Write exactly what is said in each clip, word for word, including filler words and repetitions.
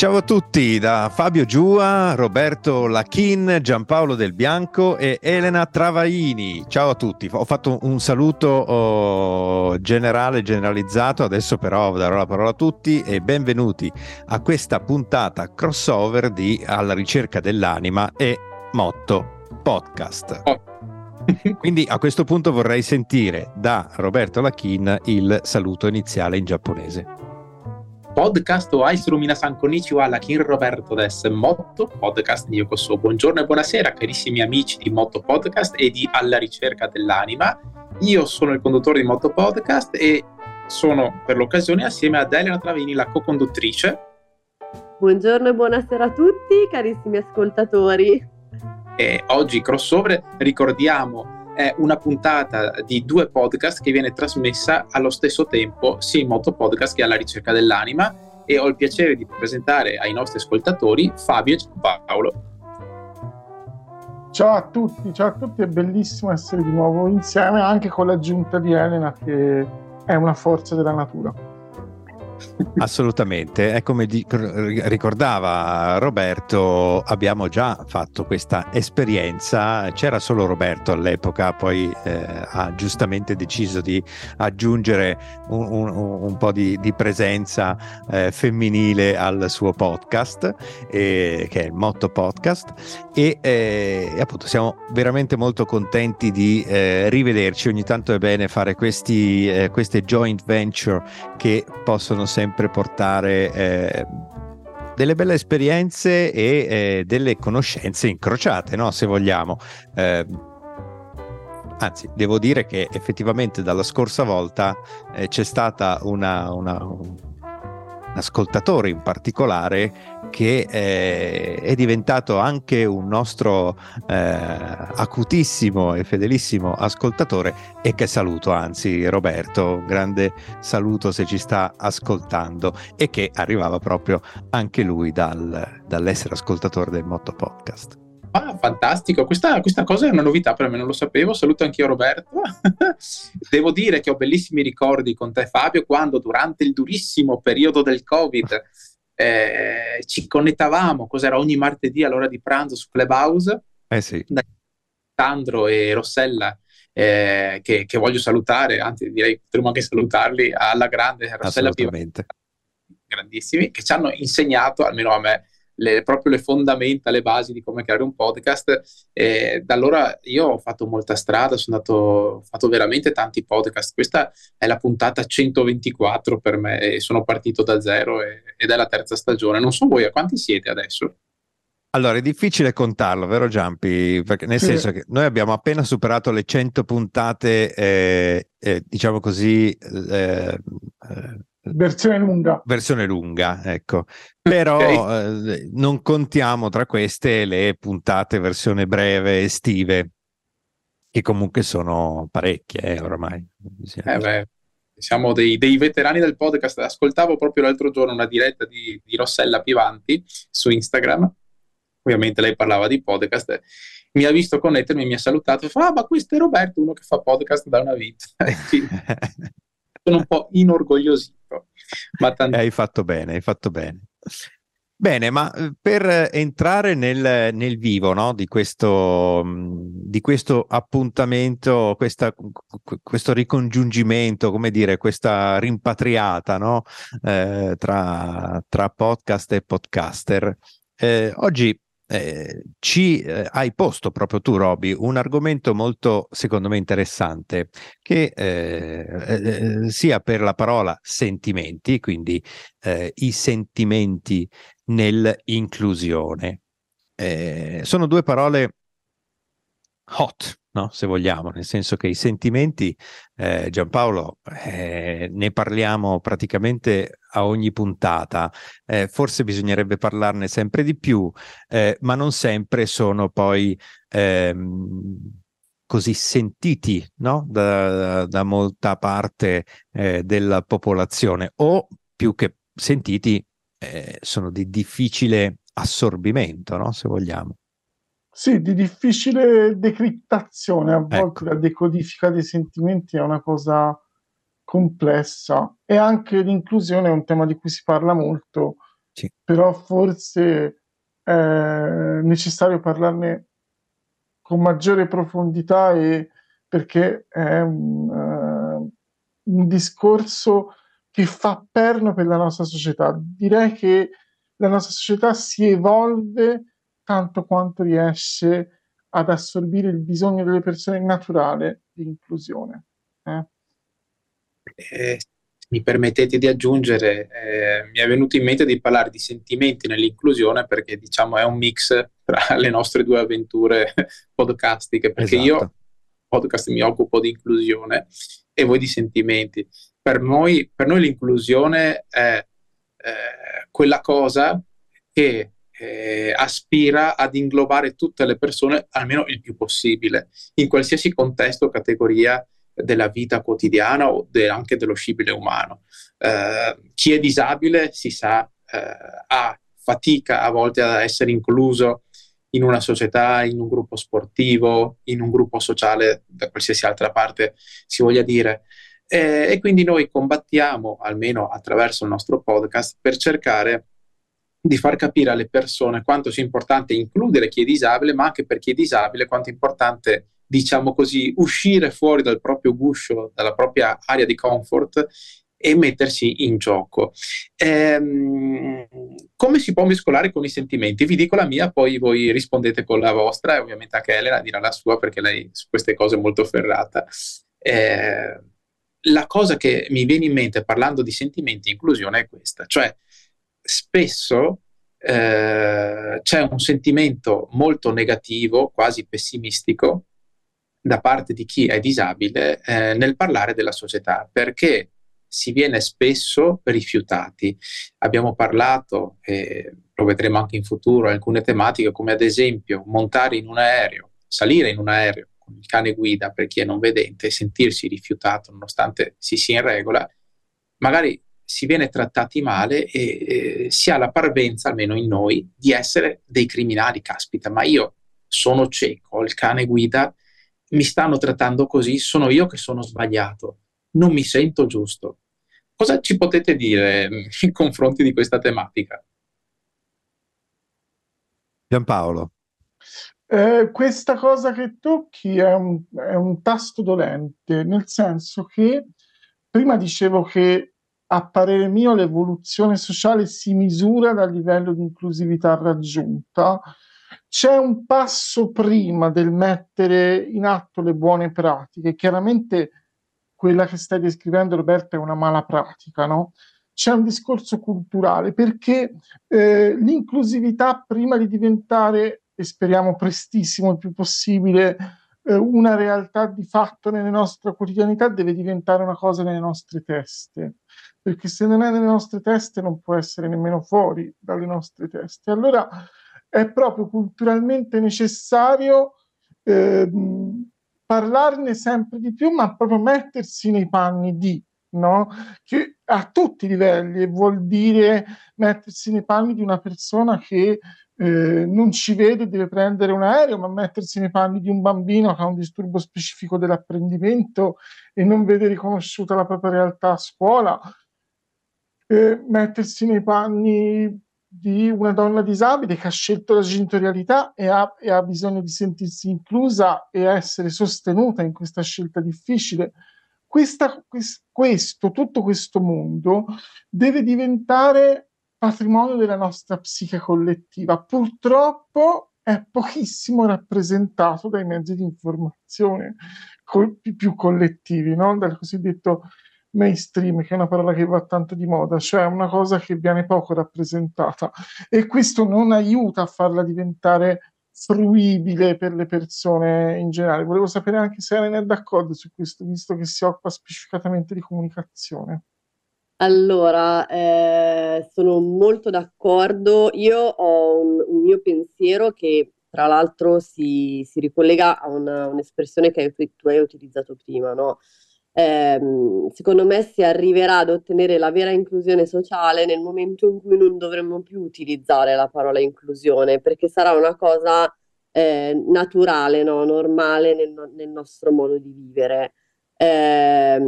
Ciao a tutti da Fabio Giua, Roberto Lachin, Giampaolo Del Bianco e Elena Travaini. Ciao a tutti. Ho fatto un saluto oh, generale, generalizzato, adesso però darò la parola a tutti e benvenuti a questa puntata crossover di Alla ricerca dell'anima e Motto Podcast. Oh. Quindi a questo punto vorrei sentire da Roberto Lachin il saluto iniziale in giapponese. Podcast o Aisru Minasan Konnichiwa Lachin Roberto des Motto Podcast di Yokoso. Buongiorno e buonasera carissimi amici di Motto Podcast e di Alla ricerca dell'anima. Io sono il conduttore di Motto Podcast e sono per l'occasione assieme ad Elena Travaini, la co-conduttrice. Buongiorno e buonasera a tutti carissimi ascoltatori. E oggi crossover, ricordiamo, è una puntata di due podcast che viene trasmessa allo stesso tempo sia in Motto Podcast che Alla ricerca dell'anima, e ho il piacere di presentare ai nostri ascoltatori Fabio e Giampaolo. Ciao a tutti, ciao a tutti, è bellissimo essere di nuovo insieme anche con l'aggiunta di Elena che è una forza della natura. Assolutamente, è come di, ricordava Roberto, abbiamo già fatto questa esperienza, c'era solo Roberto all'epoca, poi eh, ha giustamente deciso di aggiungere un, un, un po' di, di presenza eh, femminile al suo podcast, eh, che è il Motto Podcast, e eh, appunto siamo veramente molto contenti di eh, rivederci. Ogni tanto è bene fare questi, eh, queste joint venture che possono sempre portare eh, delle belle esperienze e eh, delle conoscenze incrociate, no? Se vogliamo. Eh, anzi, devo dire che effettivamente dalla scorsa volta eh, c'è stata una, una, un ascoltatore in particolare che eh, è diventato anche un nostro eh, acutissimo e fedelissimo ascoltatore, e che saluto, anzi Roberto, un grande saluto se ci sta ascoltando, e che arrivava proprio anche lui dal, dall'essere ascoltatore del Motto Podcast. Ah, fantastico, questa, questa cosa è una novità per me, non lo sapevo, saluto anch'io Roberto. Devo dire che ho bellissimi ricordi con te Fabio, quando durante il durissimo periodo del Covid Eh, ci connettavamo, cos'era, ogni martedì all'ora di pranzo su Clubhouse, eh sì. Da Sandro e Rossella eh, che, che voglio salutare, anzi direi potremmo anche salutarli alla grande, Rossella Piva, grandissimi, che ci hanno insegnato, almeno a me, le, proprio le fondamenta, le basi di come creare un podcast. Eh, da allora io ho fatto molta strada, sono andato, ho fatto veramente tanti podcast. Questa è la puntata centoventiquattro per me, e sono partito da zero e, ed è la terza stagione. Non so voi a quanti siete adesso? Allora è difficile contarlo, vero Giampi? Perché nel senso che noi abbiamo appena superato le cento puntate, eh, eh, diciamo così... Eh, eh, Versione lunga. Versione lunga, ecco. Però okay. eh, non contiamo tra queste le puntate versione breve estive, che comunque sono parecchie eh, ormai. Eh beh, siamo dei, dei veterani del podcast. Ascoltavo proprio l'altro giorno una diretta di, di Rossella Pivanti su Instagram. Ovviamente lei parlava di podcast, mi ha visto connettermi, mi ha salutato e fa: ah, ma questo è Roberto, uno che fa podcast da una vita. Sono un po' inorgogliosito, ma tant- hai fatto bene, hai fatto bene. Bene, ma per entrare nel, nel vivo, no, di questo, di questo appuntamento, questa, questo ricongiungimento, come dire, questa rimpatriata, no, eh, tra, tra podcast e podcaster, eh, oggi eh, ci eh, hai posto proprio tu, Roby, un argomento molto, secondo me, interessante, che eh, eh, sia per la parola sentimenti, quindi eh, i sentimenti nell'inclusione. Eh, sono due parole hot, no? Se vogliamo, nel senso che i sentimenti, eh, Giampaolo, eh, ne parliamo praticamente a ogni puntata, eh, forse bisognerebbe parlarne sempre di più, eh, ma non sempre sono poi eh, così sentiti, no? da, da molta parte eh, della popolazione, o più che sentiti eh, sono di difficile assorbimento, no? Se vogliamo. Sì, di difficile decrittazione, a volte ecco. La decodifica dei sentimenti è una cosa complessa, e anche l'inclusione è un tema di cui si parla molto, Sì. Però forse è necessario parlarne con maggiore profondità, e perché è un, uh, un discorso che fa perno per la nostra società. Direi che la nostra società si evolve tanto quanto riesce ad assorbire il bisogno delle persone naturale di inclusione. Eh? Eh, mi permettete di aggiungere, eh, mi è venuto in mente di parlare di sentimenti nell'inclusione, perché diciamo è un mix tra le nostre due avventure podcastiche, perché esatto. Io podcast mi occupo di inclusione e voi di sentimenti. Per noi, per noi l'inclusione è eh, quella cosa che eh, aspira ad inglobare tutte le persone, almeno il più possibile, in qualsiasi contesto o categoria della vita quotidiana o de- anche dello scibile umano. Eh, chi è disabile, si sa, eh, ha fatica a volte ad essere incluso in una società, in un gruppo sportivo, in un gruppo sociale, da qualsiasi altra parte si voglia dire. E, e quindi noi combattiamo, almeno attraverso il nostro podcast, per cercare di far capire alle persone quanto sia importante includere chi è disabile, ma anche per chi è disabile quanto è importante, diciamo così, uscire fuori dal proprio guscio, dalla propria area di comfort e mettersi in gioco. Ehm, come si può mescolare con i sentimenti? Vi dico la mia, poi voi rispondete con la vostra, e ovviamente anche Elena dirà la sua, perché lei su queste cose è molto ferrata. Ehm, la cosa che mi viene in mente parlando di sentimenti e inclusione è questa, cioè spesso eh, c'è un sentimento molto negativo, quasi pessimistico, da parte di chi è disabile eh, nel parlare della società, perché si viene spesso rifiutati. Abbiamo parlato, e lo vedremo anche in futuro, alcune tematiche come ad esempio montare in un aereo, salire in un aereo con il cane guida per chi è non vedente e sentirsi rifiutato nonostante si sia in regola. Magari si viene trattati male e, e si ha la parvenza, almeno in noi, di essere dei criminali. Caspita, ma io sono cieco, ho il cane guida, mi stanno trattando così, sono io che sono sbagliato, non mi sento giusto. Cosa ci potete dire in confronti di questa tematica? Giampaolo. Eh, questa cosa che tocchi è un, è un tasto dolente, nel senso che prima dicevo che a parere mio l'evoluzione sociale si misura dal livello di inclusività raggiunta. C'è un passo prima del mettere in atto le buone pratiche. Chiaramente quella che stai descrivendo, Roberto, è una mala pratica, no? C'è un discorso culturale, perché eh, l'inclusività, prima di diventare, e speriamo prestissimo il più possibile, eh, una realtà di fatto nella nostra quotidianità, deve diventare una cosa nelle nostre teste, perché se non è nelle nostre teste non può essere nemmeno fuori dalle nostre teste. Allora è proprio culturalmente necessario eh, parlarne sempre di più, ma proprio mettersi nei panni di, no? Che a tutti i livelli vuol dire mettersi nei panni di una persona che eh, non ci vede, deve prendere un aereo, ma mettersi nei panni di un bambino che ha un disturbo specifico dell'apprendimento e non vede riconosciuta la propria realtà a scuola, eh, mettersi nei panni di una donna disabile che ha scelto la genitorialità e ha, e ha bisogno di sentirsi inclusa e essere sostenuta in questa scelta difficile. Questa, questo, tutto questo mondo deve diventare patrimonio della nostra psiche collettiva. Purtroppo è pochissimo rappresentato dai mezzi di informazione co- più collettivi, no? Dal cosiddetto mainstream, che è una parola che va tanto di moda, cioè una cosa che viene poco rappresentata, e questo non aiuta a farla diventare fruibile per le persone in generale. Volevo sapere anche se Elena è d'accordo su questo, visto che si occupa specificatamente di comunicazione. Allora, eh, sono molto d'accordo. Io ho un, un mio pensiero che tra l'altro si, si ricollega a una, un'espressione che hai, tu hai utilizzato prima, no? Eh, secondo me si arriverà ad ottenere la vera inclusione sociale nel momento in cui non dovremmo più utilizzare la parola inclusione, perché sarà una cosa eh, naturale, no? Normale nel, nel nostro modo di vivere. Eh,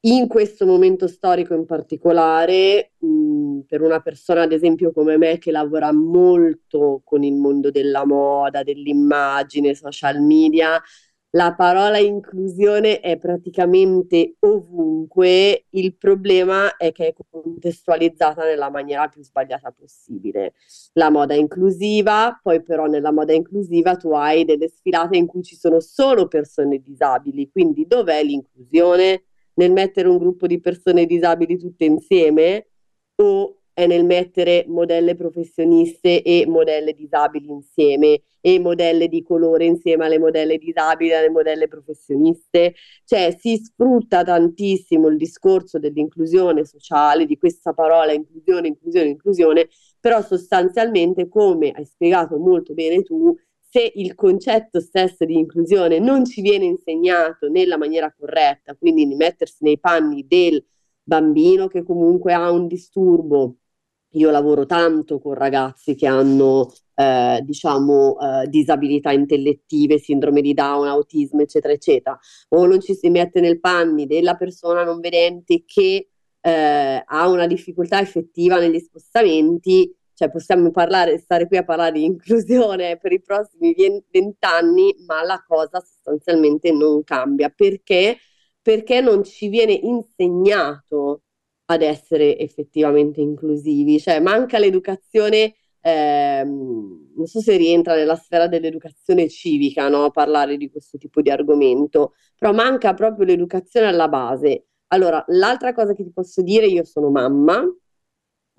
in questo momento storico in particolare mh, per una persona ad esempio come me che lavora molto con il mondo della moda, dell'immagine, social media, la parola inclusione è praticamente ovunque, il problema è che è contestualizzata nella maniera più sbagliata possibile. La moda è inclusiva, poi però nella moda inclusiva tu hai delle sfilate in cui ci sono solo persone disabili, quindi dov'è l'inclusione? Nel mettere un gruppo di persone disabili tutte insieme o è nel mettere modelle professioniste e modelle disabili insieme e modelle di colore insieme alle modelle disabili e alle modelle professioniste? Cioè si sfrutta tantissimo il discorso dell'inclusione sociale, di questa parola inclusione, inclusione, inclusione, però sostanzialmente, come hai spiegato molto bene tu, se il concetto stesso di inclusione non ci viene insegnato nella maniera corretta, quindi di mettersi nei panni del bambino che comunque ha un disturbo. Io lavoro tanto con ragazzi che hanno eh, diciamo eh, disabilità intellettive, sindrome di Down, autismo, eccetera, eccetera. O non ci si mette nel panni della persona non vedente che eh, ha una difficoltà effettiva negli spostamenti. Cioè possiamo parlare, stare qui a parlare di inclusione per i prossimi vent'anni, ma la cosa sostanzialmente non cambia. Perché? Perché non ci viene insegnato ad essere effettivamente inclusivi. Cioè manca l'educazione, ehm, non so se rientra nella sfera dell'educazione civica, no? Parlare di questo tipo di argomento, però manca proprio l'educazione alla base. Allora, l'altra cosa che ti posso dire, io sono mamma,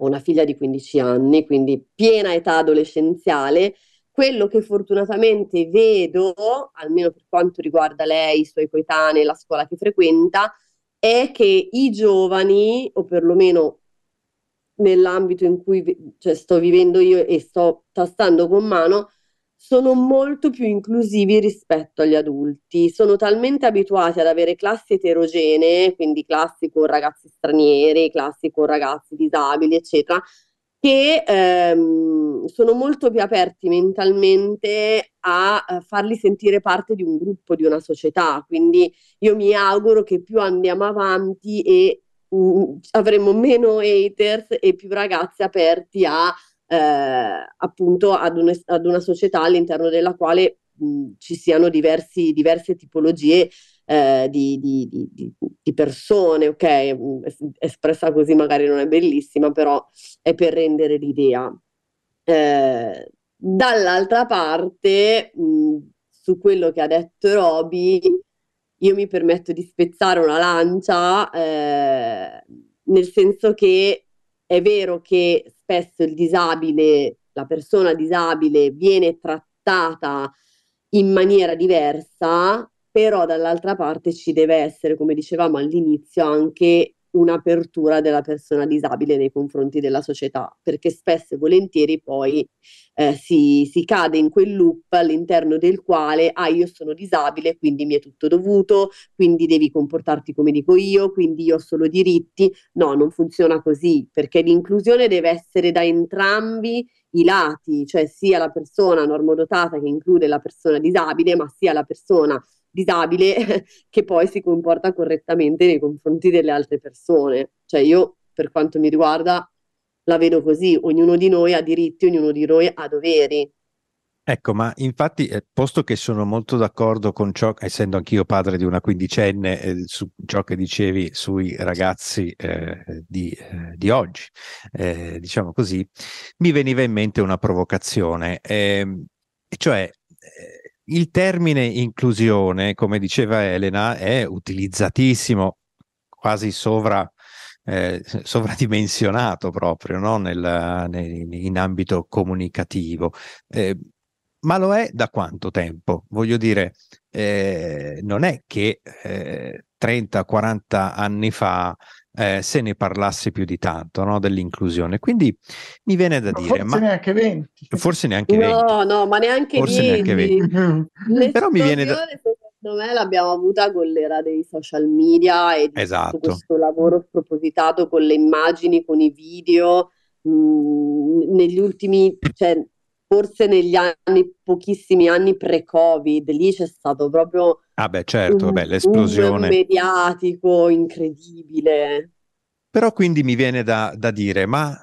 ho una figlia di quindici anni, quindi piena età adolescenziale. Quello che fortunatamente vedo, almeno per quanto riguarda lei, i suoi coetanei, la scuola che frequenta, è che i giovani, o perlomeno nell'ambito in cui cioè, sto vivendo io e sto tastando con mano, sono molto più inclusivi rispetto agli adulti. Sono talmente abituati ad avere classi eterogenee, quindi classi con ragazzi stranieri, classi con ragazzi disabili, eccetera, che ehm, sono molto più aperti mentalmente a, a farli sentire parte di un gruppo, di una società. Quindi io mi auguro che più andiamo avanti e uh, avremo meno haters e più ragazzi aperti a Eh, appunto ad, un, ad una società all'interno della quale mh, ci siano diversi, diverse tipologie eh, di, di, di, di persone, ok? Espressa così magari non è bellissima, però è per rendere l'idea. Eh, dall'altra parte, mh, su quello che ha detto Roby, io mi permetto di spezzare una lancia, eh, nel senso che è vero che spesso il disabile, la persona disabile viene trattata in maniera diversa, però dall'altra parte ci deve essere, come dicevamo all'inizio, anche un'apertura della persona disabile nei confronti della società, perché spesso e volentieri poi eh, si, si cade in quel loop all'interno del quale ah io sono disabile, quindi mi è tutto dovuto, quindi devi comportarti come dico io, quindi io ho solo diritti. No, non funziona così, perché l'inclusione deve essere da entrambi i lati, cioè sia la persona normodotata che include la persona disabile, ma sia la persona disabile che poi si comporta correttamente nei confronti delle altre persone. Cioè io, per quanto mi riguarda, la vedo così: ognuno di noi ha diritti, ognuno di noi ha doveri. Ecco, ma infatti, eh, posto che sono molto d'accordo con ciò, essendo anch'io padre di una quindicenne, eh, su ciò che dicevi sui ragazzi eh, di, eh, di oggi, eh, diciamo così, mi veniva in mente una provocazione, eh, cioè eh, il termine inclusione, come diceva Elena, è utilizzatissimo, quasi sovra, eh, sovradimensionato proprio, no? Nel, nel, in ambito comunicativo. Eh, ma lo è da quanto tempo? Voglio dire, eh, non è che eh, trenta quaranta anni fa eh, se ne parlasse più di tanto, no? Dell'inclusione. Quindi mi viene da dire, forse ma neanche venti. Forse neanche venti. No, no, ma neanche forse venti. Però mi viene da... secondo me l'abbiamo avuta con l'era dei social media e di esatto. Questo lavoro spropositato con le immagini, con i video, mh, negli ultimi, cioè forse negli anni, pochissimi anni pre-Covid, lì c'è stato proprio ah beh, certo, un, beh, l'esplosione. Un mediatico incredibile. Però quindi mi viene da, da dire, ma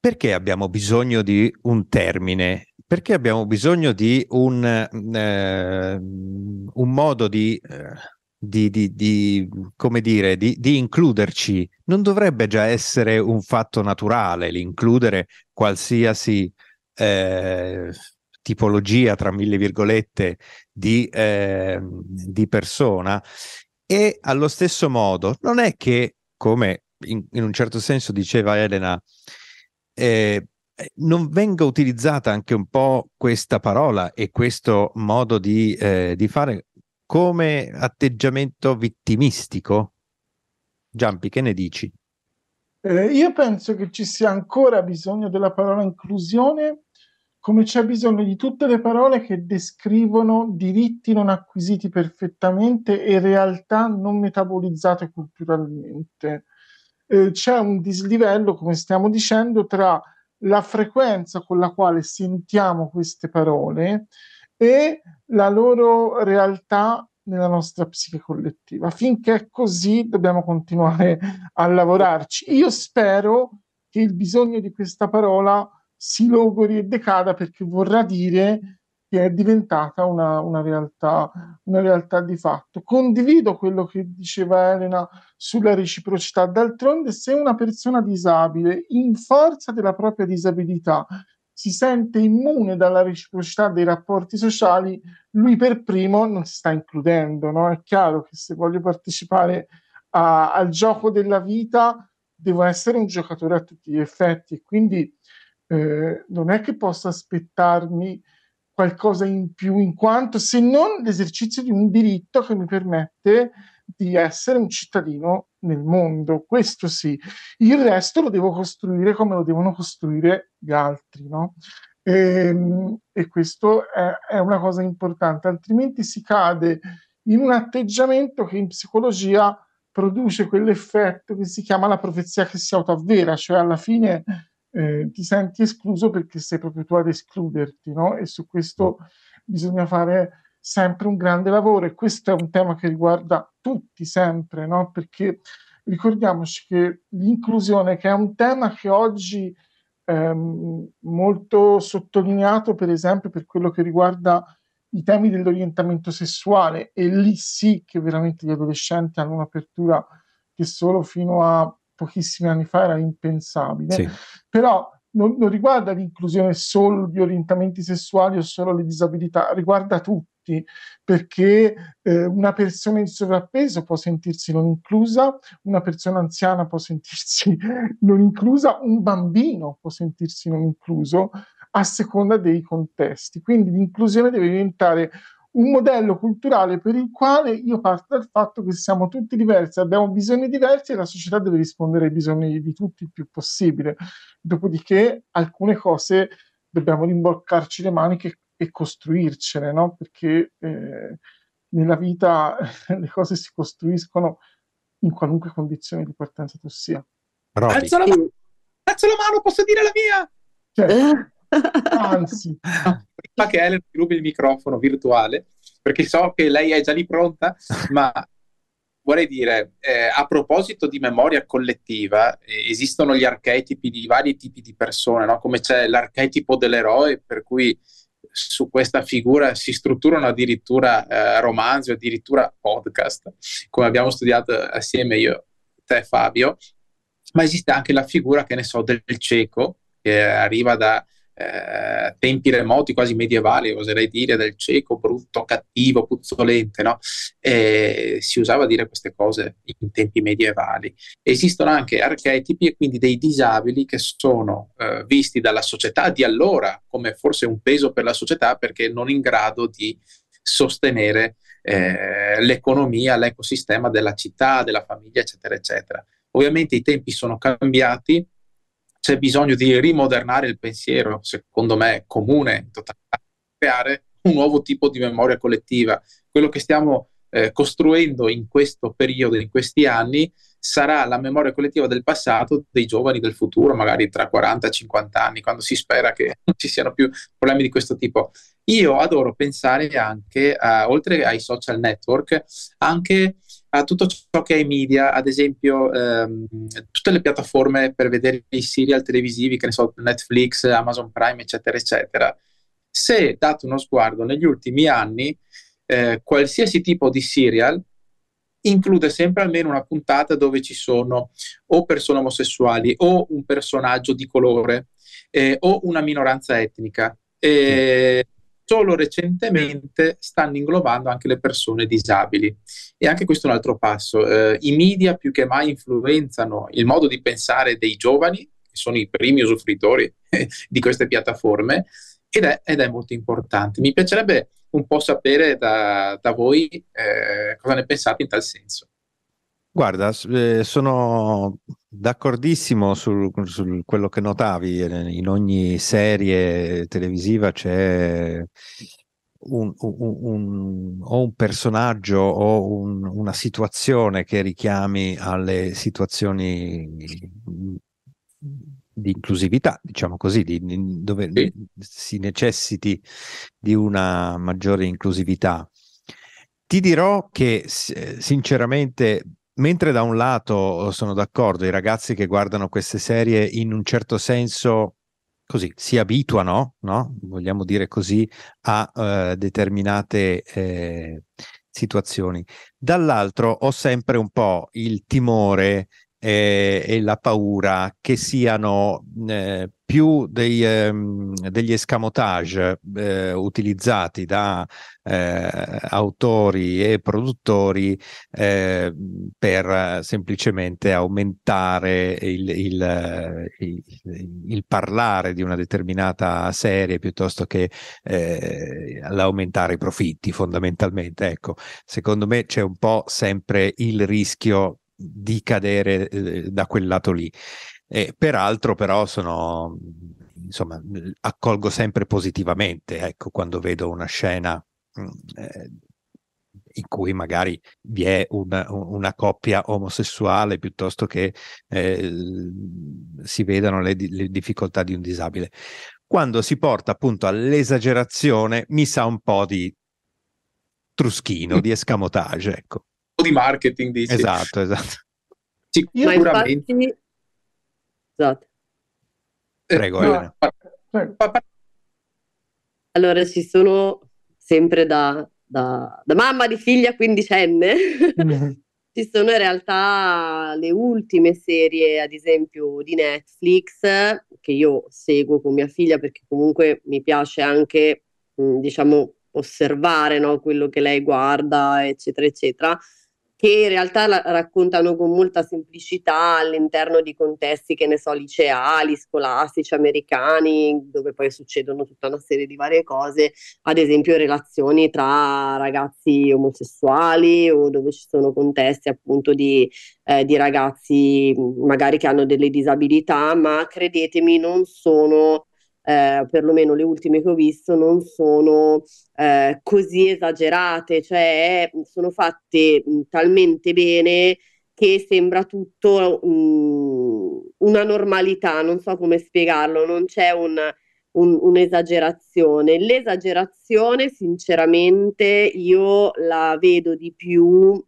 perché abbiamo bisogno di un termine? Perché abbiamo bisogno di un, eh, un modo di, eh, di, di, di, come dire, di, di includerci? Non dovrebbe già essere un fatto naturale l'includere qualsiasi eh, tipologia, tra mille virgolette, di, eh, di persona? E allo stesso modo non è che, come in, in un certo senso diceva Elena, eh, non venga utilizzata anche un po' questa parola e questo modo di, eh, di fare come atteggiamento vittimistico? Giampi, che ne dici? Eh, io penso che ci sia ancora bisogno della parola inclusione, come c'è bisogno di tutte le parole che descrivono diritti non acquisiti perfettamente e realtà non metabolizzate culturalmente. Eh, c'è un dislivello, come stiamo dicendo, tra la frequenza con la quale sentiamo queste parole e la loro realtà nella nostra psiche collettiva. Finché è così, dobbiamo continuare a lavorarci. Io spero che il bisogno di questa parola si logori e decada, perché vorrà dire che è diventata una, una realtà, una realtà di fatto. Condivido quello che diceva Elena sulla reciprocità. D'altronde, se una persona disabile, in forza della propria disabilità, si sente immune dalla reciprocità dei rapporti sociali, lui per primo non si sta includendo, no? È chiaro che se voglio partecipare a, al gioco della vita, devo essere un giocatore a tutti gli effetti. Quindi eh, non è che posso aspettarmi qualcosa in più, in quanto se non l'esercizio di un diritto che mi permette di essere un cittadino nel mondo, questo sì. Il resto lo devo costruire come lo devono costruire gli altri, no? E, e questo è, è una cosa importante, altrimenti si cade in un atteggiamento che in psicologia produce quell'effetto che si chiama la profezia che si autoavvera, cioè alla fine Eh, ti senti escluso perché sei proprio tu ad escluderti, no? E su questo bisogna fare sempre un grande lavoro, e questo è un tema che riguarda tutti sempre, no? Perché ricordiamoci che l'inclusione, che è un tema che oggi è molto sottolineato, per esempio per quello che riguarda i temi dell'orientamento sessuale, e lì sì che veramente gli adolescenti hanno un'apertura che solo fino a pochissimi anni fa era impensabile, sì. Però non, non riguarda l'inclusione solo di orientamenti sessuali o solo le disabilità, riguarda tutti, perché eh, una persona in sovrappeso può sentirsi non inclusa, una persona anziana può sentirsi non inclusa, un bambino può sentirsi non incluso, a seconda dei contesti. Quindi l'inclusione deve diventare un modello culturale per il quale io parto dal fatto che siamo tutti diversi, abbiamo bisogni diversi e la società deve rispondere ai bisogni di tutti il più possibile. Dopodiché alcune cose dobbiamo rimboccarci le maniche e costruircele, no? Perché eh, nella vita le cose si costruiscono in qualunque condizione di partenza tu sia. Alzo la, ma- alzo la mano, posso dire la mia? Certo. Anzi, prima che Elena rubi il microfono virtuale, perché so che lei è già lì pronta, ma vorrei dire eh, a proposito di memoria collettiva, eh, esistono gli archetipi di vari tipi di persone, no? Come c'è l'archetipo dell'eroe, per cui su questa figura si strutturano addirittura eh, romanzi, addirittura podcast, come abbiamo studiato assieme io, te, Fabio. Ma esiste anche la figura, che ne so, del cieco, che arriva da Eh, tempi remoti, quasi medievali, oserei dire, del cieco brutto, cattivo, puzzolente, no? Eh, si usava dire queste cose in tempi medievali. Esistono anche archetipi, e quindi dei disabili che sono eh, visti dalla società di allora come forse un peso per la società, perché non in grado di sostenere eh, l'economia, l'ecosistema della città, della famiglia, eccetera, eccetera. Ovviamente i tempi sono cambiati, c'è bisogno di rimodernare il pensiero, secondo me, comune, totale, creare un nuovo tipo di memoria collettiva. Quello che stiamo eh, costruendo in questo periodo, in questi anni, sarà la memoria collettiva del passato, dei giovani del futuro, magari tra quaranta e cinquanta anni, quando si spera che non ci siano più problemi di questo tipo. Io adoro pensare anche, a, oltre ai social network, anche a tutto ciò che è media, ad esempio ehm, tutte le piattaforme per vedere i serial televisivi, che ne so, Netflix, Amazon Prime, eccetera, eccetera. Se date uno sguardo, negli ultimi anni eh, qualsiasi tipo di serial include sempre almeno una puntata dove ci sono o persone omosessuali o un personaggio di colore eh, o una minoranza etnica. E solo recentemente stanno inglobando anche le persone disabili, e anche questo è un altro passo. Eh, i media più che mai influenzano il modo di pensare dei giovani, che sono i primi usufruitori di queste piattaforme, ed è, ed è molto importante. Mi piacerebbe un po' sapere da, da voi eh, cosa ne pensate in tal senso. Guarda, eh, sono d'accordissimo su quello che notavi. In ogni serie televisiva c'è un, un, un, o un personaggio o un, una situazione che richiami alle situazioni di inclusività, diciamo così, di, di, dove sì. si necessiti di una maggiore inclusività. Ti dirò che sinceramente, mentre da un lato sono d'accordo, i ragazzi che guardano queste serie in un certo senso così si abituano, no? Vogliamo dire così, a eh, determinate eh, situazioni. Dall'altro ho sempre un po' il timore E, e la paura che siano eh, più dei, eh, degli escamotage eh, utilizzati da eh, autori e produttori eh, per semplicemente aumentare il, il, il, il parlare di una determinata serie, piuttosto che eh, l'aumentare i profitti, fondamentalmente. Ecco, secondo me c'è un po' sempre il rischio di cadere eh, da quel lato lì. E peraltro però sono, insomma, accolgo sempre positivamente, ecco, quando vedo una scena eh, in cui magari vi è una, una coppia omosessuale, piuttosto che eh, si vedano le, le difficoltà di un disabile. Quando si porta appunto all'esagerazione, mi sa un po' di truschino, di escamotage, ecco. Di marketing, dici. Esatto, esatto. Sicuramente. Ma infatti... Esatto. Prego, Elena. No. Allora, ci sono sempre da, da, da mamma di figlia quindicenne, mm-hmm. ci sono in realtà le ultime serie, ad esempio, di Netflix, che io seguo con mia figlia, perché comunque mi piace anche, diciamo, osservare, no, quello che lei guarda, eccetera, eccetera, che in realtà la raccontano con molta semplicità all'interno di contesti, che ne so, liceali, scolastici, americani, dove poi succedono tutta una serie di varie cose, ad esempio relazioni tra ragazzi omosessuali, o dove ci sono contesti appunto di, eh, di ragazzi magari che hanno delle disabilità, ma credetemi non sono... Eh, perlomeno le ultime che ho visto non sono eh, così esagerate, cioè sono fatte mh, talmente bene che sembra tutto mh, una normalità, non so come spiegarlo, non c'è un, un, un'esagerazione. L'esagerazione sinceramente io la vedo di più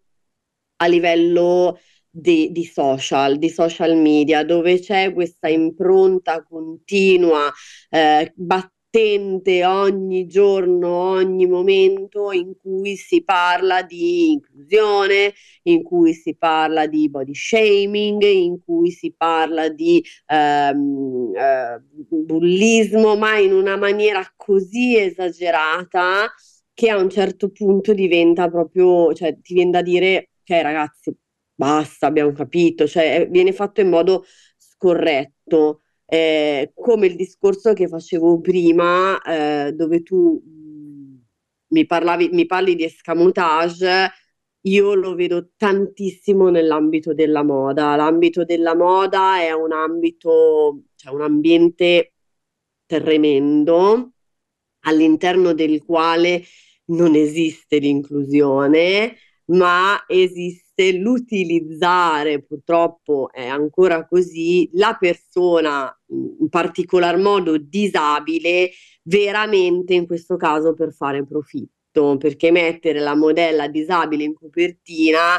a livello Di, di social, di social media, dove c'è questa impronta continua, eh, battente ogni giorno, ogni momento, in cui si parla di inclusione, in cui si parla di body shaming, in cui si parla di ehm, eh, bullismo, ma in una maniera così esagerata che a un certo punto diventa proprio, cioè ti viene da dire, ok ragazzi, basta, abbiamo capito, cioè viene fatto in modo scorretto, eh, come il discorso che facevo prima, eh, dove tu mi parlavi, mi parli di escamotage. Io lo vedo tantissimo nell'ambito della moda. L'ambito della moda è un ambito, cioè un ambiente tremendo, all'interno del quale non esiste l'inclusione, ma esiste l'utilizzare, purtroppo è ancora così, la persona, in particolar modo disabile, veramente in questo caso per fare profitto, perché mettere la modella disabile in copertina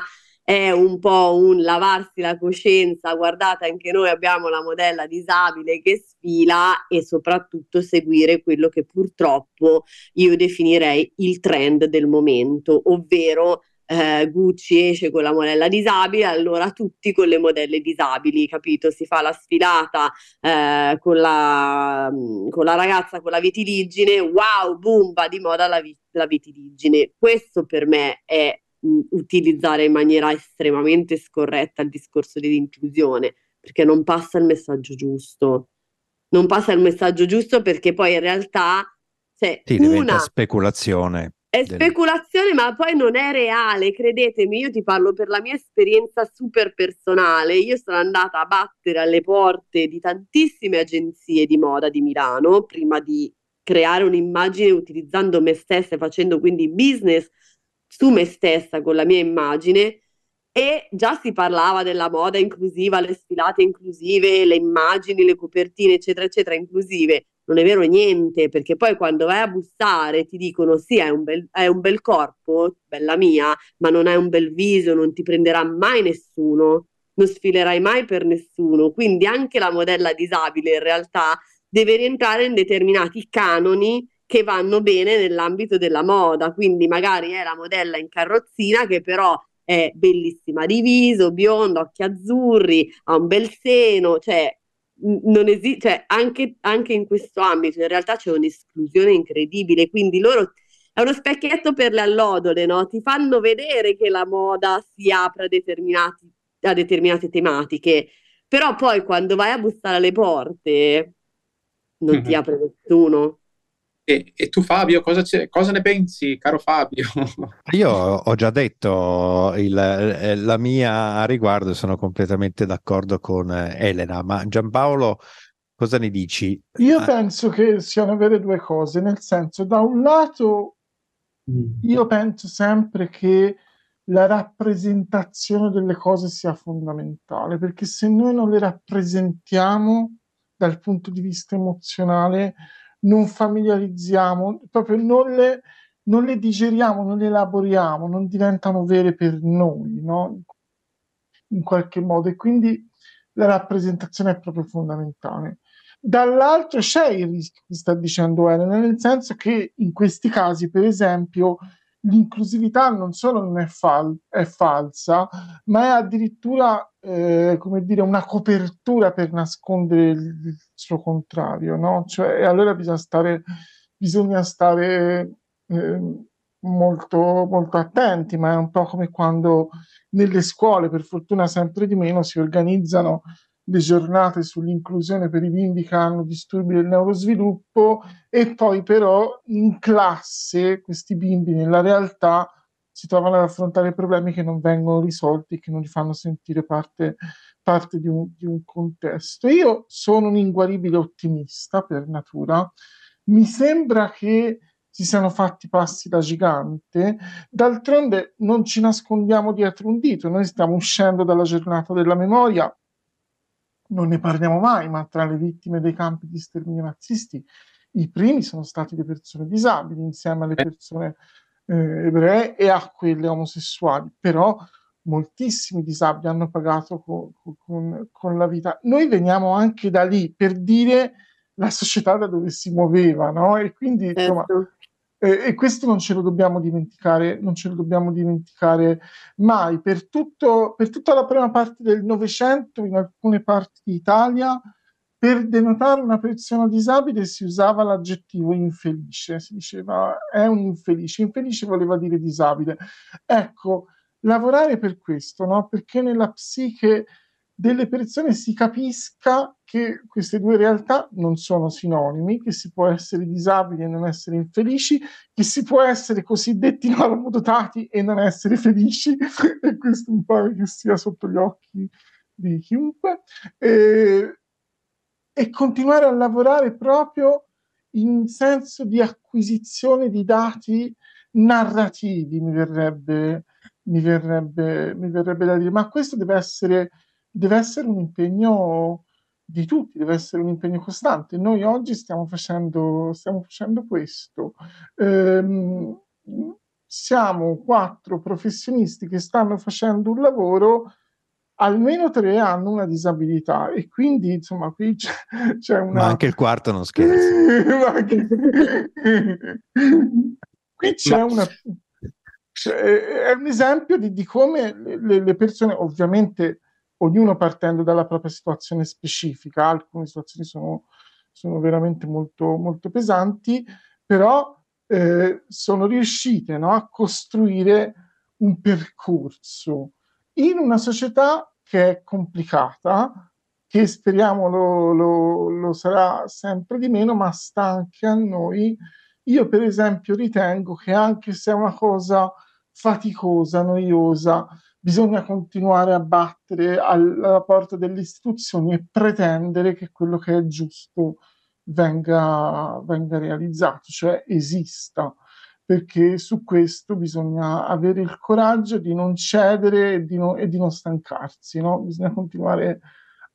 è un po' un lavarsi la coscienza, guardate anche noi abbiamo la modella disabile che sfila, e soprattutto seguire quello che purtroppo io definirei il trend del momento, ovvero eh, Gucci esce con la modella disabile, allora tutti con le modelle disabili, capito? Si fa la sfilata eh, con, la, con la ragazza con la vitiligine, wow, boom, va di moda la, vi- la vitiligine. Questo per me è utilizzare in maniera estremamente scorretta il discorso dell'inclusione, perché non passa il messaggio giusto, non passa il messaggio giusto perché poi in realtà c'è sì, una speculazione è del... speculazione ma poi non è reale, credetemi, io ti parlo per la mia esperienza super personale. Io sono andata a battere alle porte di tantissime agenzie di moda di Milano prima di creare un'immagine utilizzando me stessa e facendo quindi business su me stessa con la mia immagine, e già si parlava della moda inclusiva, le sfilate inclusive, le immagini, le copertine eccetera eccetera inclusive. Non è vero niente, perché poi quando vai a bussare ti dicono sì, hai un bel, hai un bel corpo, bella mia, ma non hai un bel viso, non ti prenderà mai nessuno, non sfilerai mai per nessuno. Quindi anche la modella disabile in realtà deve rientrare in determinati canoni che vanno bene nell'ambito della moda, quindi magari è la modella in carrozzina che però è bellissima di viso, bionda, occhi azzurri, ha un bel seno, cioè, non esi- cioè anche, anche in questo ambito in realtà c'è un'esclusione incredibile, quindi loro è uno specchietto per le allodole, no? Ti fanno vedere che la moda si apre a, determinati, a determinate tematiche, però poi quando vai a bussare alle porte non mm-hmm. ti apre nessuno. E, e tu Fabio, cosa, cosa ne pensi, caro Fabio? Io ho già detto il, la mia a riguardo, sono completamente d'accordo con Elena, ma Giampaolo cosa ne dici? Io penso che siano vere due cose, nel senso, da un lato io penso sempre che la rappresentazione delle cose sia fondamentale, perché se noi non le rappresentiamo dal punto di vista emozionale non familiarizziamo, proprio non le, non le digeriamo, non le elaboriamo, non diventano vere per noi, no? In qualche modo, e quindi la rappresentazione è proprio fondamentale. Dall'altro c'è il rischio che sta dicendo Elena, nel senso che in questi casi, per esempio, l'inclusività non solo non è, fal- è falsa, ma è addirittura eh, come dire, una copertura per nascondere il suo contrario, no? Cioè, allora bisogna stare, bisogna stare eh, molto, molto attenti, ma è un po' come quando nelle scuole, per fortuna sempre di meno, si organizzano le giornate sull'inclusione per i bimbi che hanno disturbi del neurosviluppo, e poi però in classe questi bimbi nella realtà si trovano ad affrontare problemi che non vengono risolti, che non li fanno sentire parte, parte di, un, di un contesto. Io sono un inguaribile ottimista per natura, mi sembra che si siano fatti passi da gigante, d'altronde non ci nascondiamo dietro un dito, noi stiamo uscendo dalla giornata della memoria, non ne parliamo mai, ma tra le vittime dei campi di sterminio nazisti i primi sono stati le persone disabili insieme alle persone eh, ebree e a quelle omosessuali, però moltissimi disabili hanno pagato con, con, con la vita. Noi veniamo anche da lì, per dire la società da dove si muoveva, no? E quindi insomma, eh, e questo non ce lo dobbiamo dimenticare, non ce lo dobbiamo dimenticare mai. Per tutto, per tutta la prima parte del Novecento, in alcune parti d'Italia, per denotare una persona disabile si usava l'aggettivo infelice, si diceva è un infelice, infelice voleva dire disabile. Ecco, lavorare per questo, no? Perché nella psiche delle persone si capisca che queste due realtà non sono sinonimi, che si può essere disabili e non essere infelici, che si può essere cosiddetti normodotati e non essere felici, e questo un po' che sia sotto gli occhi di chiunque, e, e continuare a lavorare proprio in senso di acquisizione di dati narrativi, mi verrebbe, mi verrebbe, mi verrebbe da dire, ma questo deve essere... deve essere un impegno di tutti, deve essere un impegno costante. Noi oggi stiamo facendo, stiamo facendo questo. Ehm, siamo quattro professionisti che stanno facendo un lavoro, almeno tre hanno una disabilità e quindi insomma qui c'è, c'è una... Ma anche il quarto non scherza. Anche... qui c'è una... C'è, è un esempio di, di come le, le persone, ovviamente ognuno partendo dalla propria situazione specifica, alcune situazioni sono, sono veramente molto, molto pesanti, però eh, sono riuscite, no, a costruire un percorso in una società che è complicata, che speriamo lo, lo, lo sarà sempre di meno, ma sta anche a noi. Io per esempio ritengo che anche se è una cosa faticosa, noiosa, bisogna continuare a battere alla porta delle istituzioni e pretendere che quello che è giusto venga, venga realizzato, cioè esista, perché su questo bisogna avere il coraggio di non cedere e di, no, e di non stancarsi, no? Bisogna continuare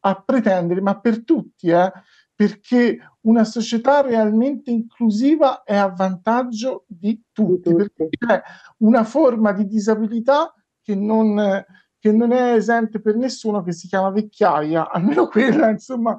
a pretendere, ma per tutti, eh? Perché una società realmente inclusiva è a vantaggio di tutti, perché c'è una forma di disabilità che non, che non è esente per nessuno, che si chiama vecchiaia, almeno quella, insomma...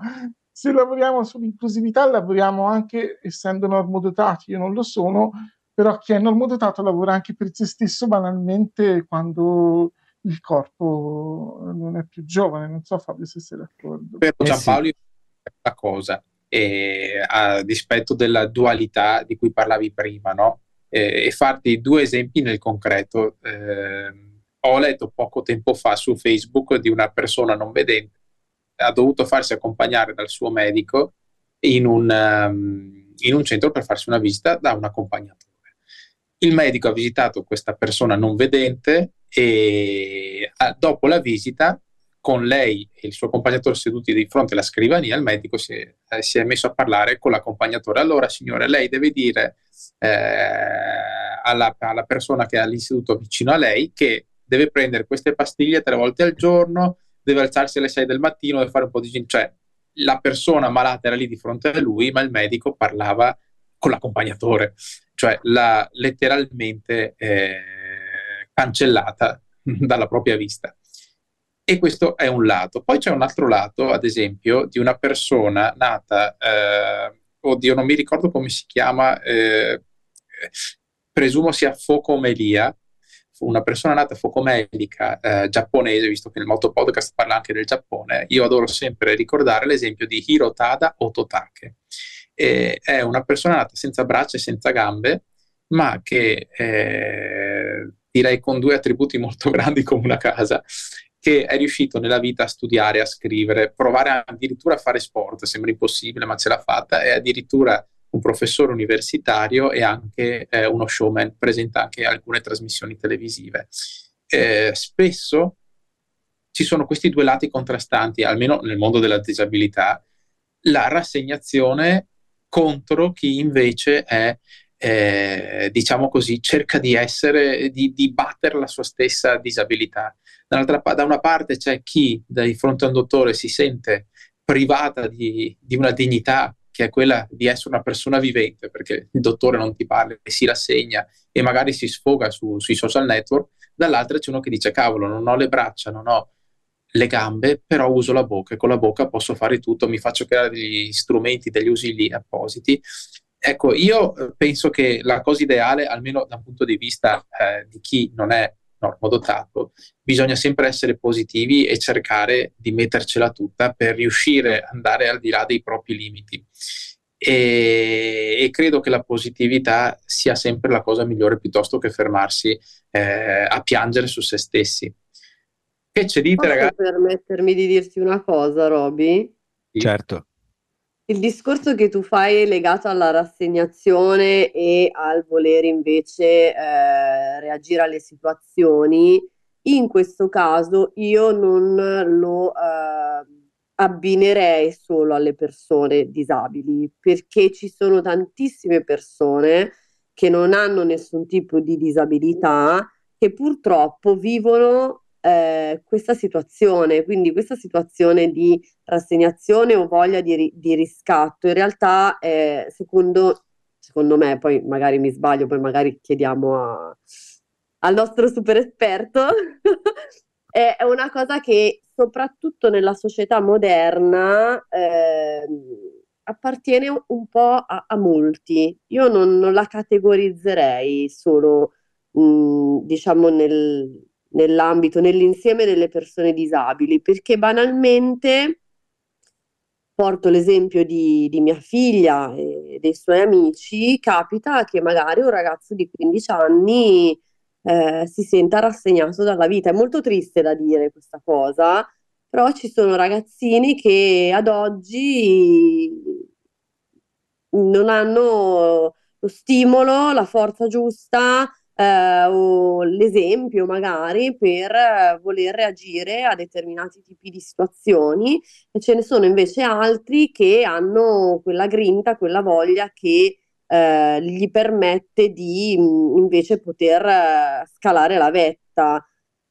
Se lavoriamo sull'inclusività lavoriamo anche essendo normodotati, io non lo sono, però chi è normodotato lavora anche per se stesso banalmente quando il corpo non è più giovane, non so Fabio se sei d'accordo. Però Giampaolo, eh sì. Una cosa, eh, a dispetto della dualità di cui parlavi prima, no? Eh, e farti due esempi nel concreto, eh, ho letto poco tempo fa su Facebook di una persona non vedente, ha dovuto farsi accompagnare dal suo medico in un, um, in un centro per farsi una visita da un accompagnatore. Il medico ha visitato questa persona non vedente e a, dopo la visita, con lei e il suo accompagnatore seduti di fronte alla scrivania, il medico si è, eh, si è messo a parlare con l'accompagnatore. Allora signore, lei deve dire eh, alla, alla persona che è all'istituto vicino a lei che deve prendere queste pastiglie tre volte al giorno, deve alzarsi alle sei del mattino e fare un po' di... Cioè, la persona malata era lì di fronte a lui, ma il medico parlava con l'accompagnatore. Cioè, l'ha letteralmente eh, cancellata dalla propria vista. E questo è un lato. Poi c'è un altro lato, ad esempio, di una persona nata... Eh, oddio, non mi ricordo come si chiama, eh, presumo sia focomelia, una persona nata focomelica eh, giapponese, visto che il Motto Podcast parla anche del Giappone, io adoro sempre ricordare l'esempio di Hirotada Ototake. E è una persona nata senza braccia e senza gambe, ma che eh, direi con due attributi molto grandi come una casa, che è riuscito nella vita a studiare, a scrivere, provare addirittura a fare sport, sembra impossibile ma ce l'ha fatta, e addirittura un professore universitario e anche eh, uno showman, presenta anche alcune trasmissioni televisive. Eh, spesso ci sono questi due lati contrastanti, almeno nel mondo della disabilità, la rassegnazione contro chi invece è, eh, diciamo così, cerca di essere, di, di battere la sua stessa disabilità. Dall'altra, da una parte c'è chi di fronte a un dottore si sente privata di, di una dignità che è quella di essere una persona vivente, perché il dottore non ti parla e si rassegna e magari si sfoga su, sui social network, dall'altra c'è uno che dice cavolo, non ho le braccia, non ho le gambe, però uso la bocca e con la bocca posso fare tutto, mi faccio creare degli strumenti, degli ausili appositi. Ecco, io penso che la cosa ideale, almeno da un punto di vista eh, di chi non è normodotato, bisogna sempre essere positivi e cercare di mettercela tutta per riuscire ad andare al di là dei propri limiti e, e credo che la positività sia sempre la cosa migliore piuttosto che fermarsi eh, a piangere su se stessi. Che c'è dite, posso ragazzi? Permettermi di dirti una cosa, Roby? Sì. Certo. Il discorso che tu fai è legato alla rassegnazione e al voler invece eh, reagire alle situazioni. In questo caso io non lo eh, abbinerei solo alle persone disabili, perché ci sono tantissime persone che non hanno nessun tipo di disabilità che purtroppo vivono Eh, questa situazione, quindi questa situazione di rassegnazione o voglia di, ri- di riscatto in realtà eh, secondo, secondo me, poi magari mi sbaglio, poi magari chiediamo a, al nostro super esperto, è una cosa che soprattutto nella società moderna eh, appartiene un po' a, a molti. Io non, non la categorizzerei solo mh, diciamo nel, nell'ambito, nell'insieme delle persone disabili, perché banalmente porto l'esempio di, di mia figlia e dei suoi amici. Capita che magari un ragazzo di quindici anni eh, si senta rassegnato dalla vita. È molto triste da dire questa cosa, però ci sono ragazzini che ad oggi non hanno lo stimolo, la forza giusta eh, o l'esempio magari per voler reagire a determinati tipi di situazioni, e ce ne sono invece altri che hanno quella grinta, quella voglia che eh, gli permette di invece poter scalare la vetta.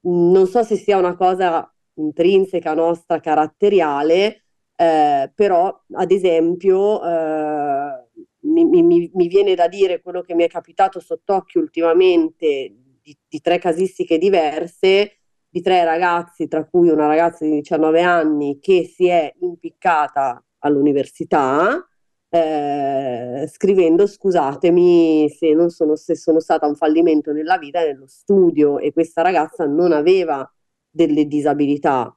Non so se sia una cosa intrinseca nostra, caratteriale, eh, però ad esempio eh, mi, mi, mi viene da dire quello che mi è capitato sott'occhio ultimamente di, di tre casistiche diverse, di tre ragazzi, tra cui una ragazza di diciannove anni che si è impiccata all'università eh, scrivendo scusatemi se non sono, se sono stata un fallimento nella vita e nello studio, e questa ragazza non aveva delle disabilità,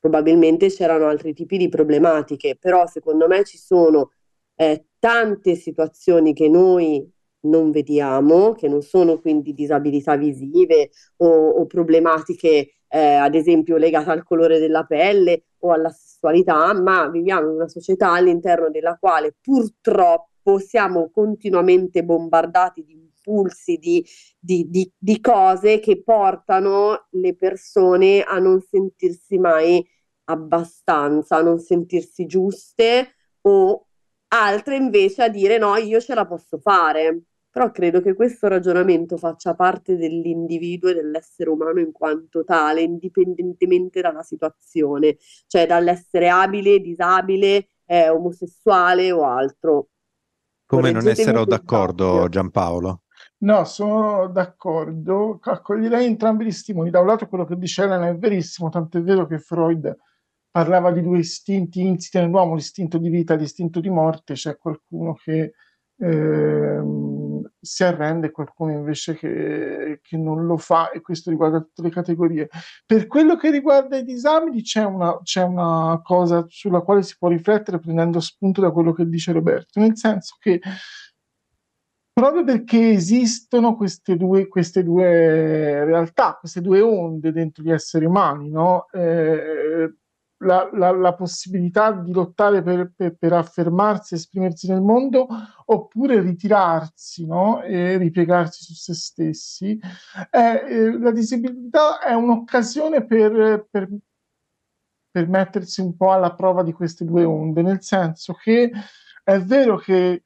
probabilmente c'erano altri tipi di problematiche, però secondo me ci sono eh, tante situazioni che noi non vediamo, che non sono quindi disabilità visive o, o problematiche eh, ad esempio legate al colore della pelle o alla sessualità, ma viviamo in una società all'interno della quale purtroppo siamo continuamente bombardati di impulsi, di, di, di, di cose che portano le persone a non sentirsi mai abbastanza, a non sentirsi giuste, o altre invece a dire no, io ce la posso fare. Però credo che questo ragionamento faccia parte dell'individuo e dell'essere umano in quanto tale, indipendentemente dalla situazione, cioè dall'essere abile, disabile, eh, omosessuale o altro. Come non essero d'accordo, Giampaolo? No, sono d'accordo, accoglierei entrambi gli stimoli. Da un lato quello che dice Elena è verissimo, tant'è vero che Freud parlava di due istinti insiti nell'uomo, l'istinto di vita e l'istinto di morte. C'è qualcuno che eh, si arrende e qualcuno invece che, che non lo fa, e questo riguarda tutte le categorie. Per quello che riguarda i disabili c'è una, c'è una cosa sulla quale si può riflettere prendendo spunto da quello che dice Roberto, nel senso che proprio perché esistono queste due, queste due realtà, queste due onde dentro gli esseri umani, no? Eh, la, la, la possibilità di lottare per, per, per affermarsi, esprimersi nel mondo, oppure ritirarsi, no? E ripiegarsi su se stessi. Eh, eh, la disabilità è un'occasione per, per, per mettersi un po' alla prova di queste due onde, nel senso che è vero che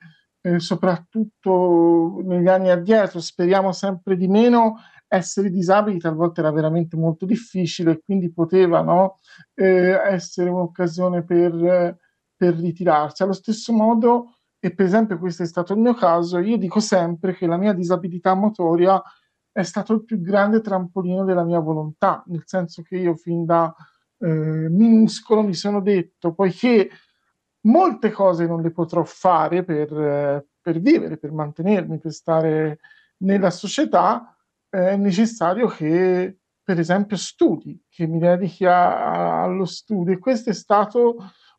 Eh, soprattutto negli anni addietro, speriamo sempre di meno, essere disabili talvolta era veramente molto difficile, e quindi poteva, no, eh, essere un'occasione per, per ritirarsi. Allo stesso modo, e per esempio questo è stato il mio caso, io dico sempre che la mia disabilità motoria è stato il più grande trampolino della mia volontà, nel senso che io fin da eh, minuscolo mi sono detto, poiché molte cose non le potrò fare per, per vivere, per mantenermi, per stare nella società, è necessario che, per esempio, studi, che mi dedichi a, a, allo studio. E questo è stato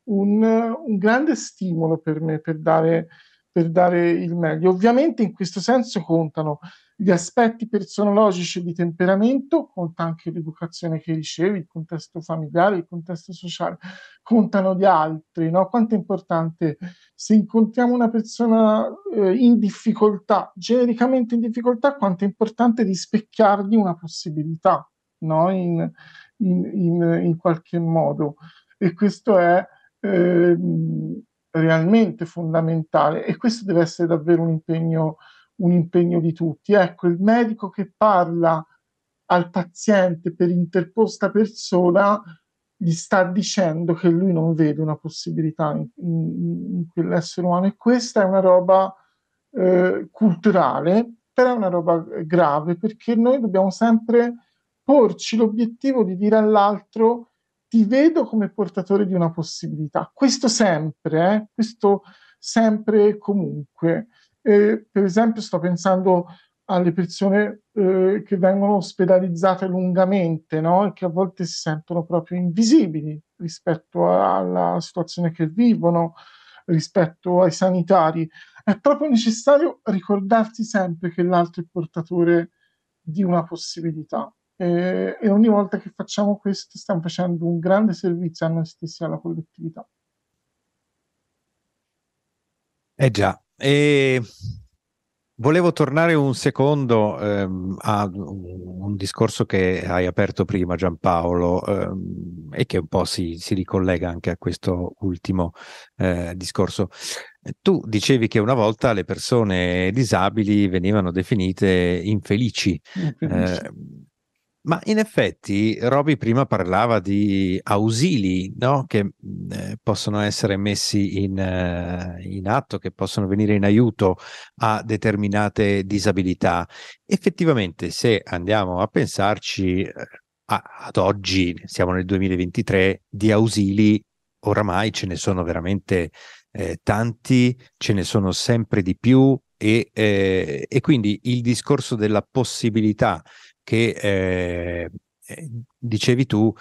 un, un grande stimolo per me, per dare, per dare il meglio. Ovviamente in questo senso contano gli aspetti personologici di temperamento, conta anche l'educazione che ricevi, il contesto familiare, il contesto sociale, contano gli altri, no? Quanto è importante, se incontriamo una persona eh, in difficoltà, genericamente in difficoltà, quanto è importante rispecchiargli una possibilità, no? in, in, in, in qualche modo. E questo è eh, realmente fondamentale, e questo deve essere davvero un impegno un impegno di tutti. Ecco, il medico che parla al paziente per interposta persona gli sta dicendo che lui non vede una possibilità in, in, in quell'essere umano, e questa è una roba eh, culturale però è una roba grave, perché noi dobbiamo sempre porci l'obiettivo di dire all'altro: ti vedo come portatore di una possibilità. Questo sempre, eh? Questo sempre e comunque. Eh, per esempio sto pensando alle persone eh, che vengono ospedalizzate lungamente, no? E che a volte si sentono proprio invisibili rispetto a, alla situazione che vivono, rispetto ai sanitari. È proprio necessario ricordarsi sempre che l'altro è portatore di una possibilità. Eh, e ogni volta che facciamo questo stiamo facendo un grande servizio a noi stessi e alla collettività. Eh già, e volevo tornare un secondo ehm, a un discorso che hai aperto prima, Giampaolo, ehm, e che un po' si, si ricollega anche a questo ultimo eh, discorso. Tu dicevi che una volta le persone disabili venivano definite infelici. infelici. Eh, Ma in effetti Roby prima parlava di ausili, no? Che eh, possono essere messi in, eh, in atto, che possono venire in aiuto a determinate disabilità. Effettivamente, se andiamo a pensarci, eh, ad oggi, siamo nel duemilaventitré, di ausili oramai ce ne sono veramente eh, tanti, ce ne sono sempre di più e, eh, e quindi il discorso della possibilità che eh, dicevi tu